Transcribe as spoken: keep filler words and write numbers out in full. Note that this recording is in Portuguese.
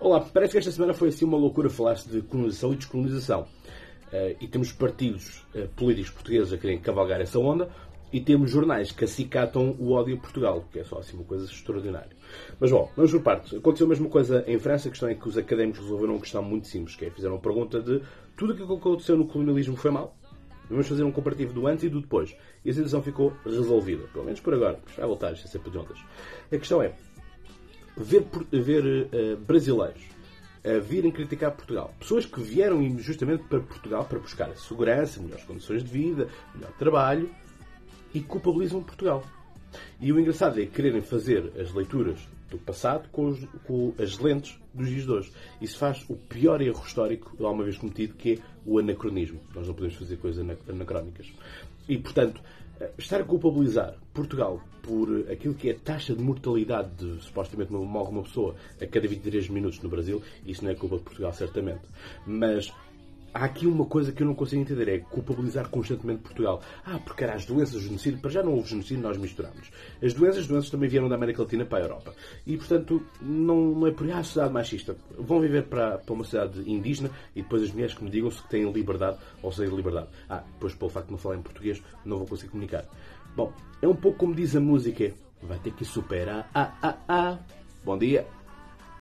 Olá, parece que esta semana foi assim uma loucura falar-se de colonização e descolonização. Uh, e temos partidos uh, políticos portugueses a querem cavalgar essa onda e temos jornais que acicatam o ódio a Portugal, que é só assim uma coisa extraordinária. Mas bom, vamos por partes. Aconteceu a mesma coisa em França, a questão é que os académicos resolveram uma questão muito simples, que é, fizeram a pergunta de tudo aquilo que aconteceu no colonialismo foi mal? Vamos fazer um comparativo do antes e do depois. E a situação ficou resolvida, pelo menos por agora, porque vai voltar, isto é sempre de ondas. A questão é, ver, ver uh, brasileiros a virem criticar Portugal, pessoas que vieram justamente para Portugal para buscar segurança, melhores condições de vida, melhor trabalho, e culpabilizam Portugal. E o engraçado é quererem fazer as leituras do passado com, os, com as lentes dos dias de hoje. Isso faz o pior erro histórico alguma vez cometido, que é o anacronismo. Nós não podemos fazer coisas anacrónicas. E, portanto, estar a culpabilizar Portugal por aquilo que é a taxa de mortalidade de, supostamente, morre uma pessoa a cada vinte e três minutos no Brasil, isso não é culpa de Portugal, certamente. Mas há aqui uma coisa que eu não consigo entender, é culpabilizar constantemente Portugal. Ah, porque era as doenças, o genocídio, para já não houve genocídio, nós misturamos. As doenças, as doenças também vieram da América Latina para a Europa. E, portanto, não é por aí a sociedade machista. Vão viver para, para uma sociedade indígena e depois as mulheres que me digam se têm liberdade ou se têm liberdade. Ah, depois pelo facto de não falar em português, não vou conseguir comunicar. Bom, é um pouco como diz a música, vai ter que superar. Ah, ah, ah. Bom dia.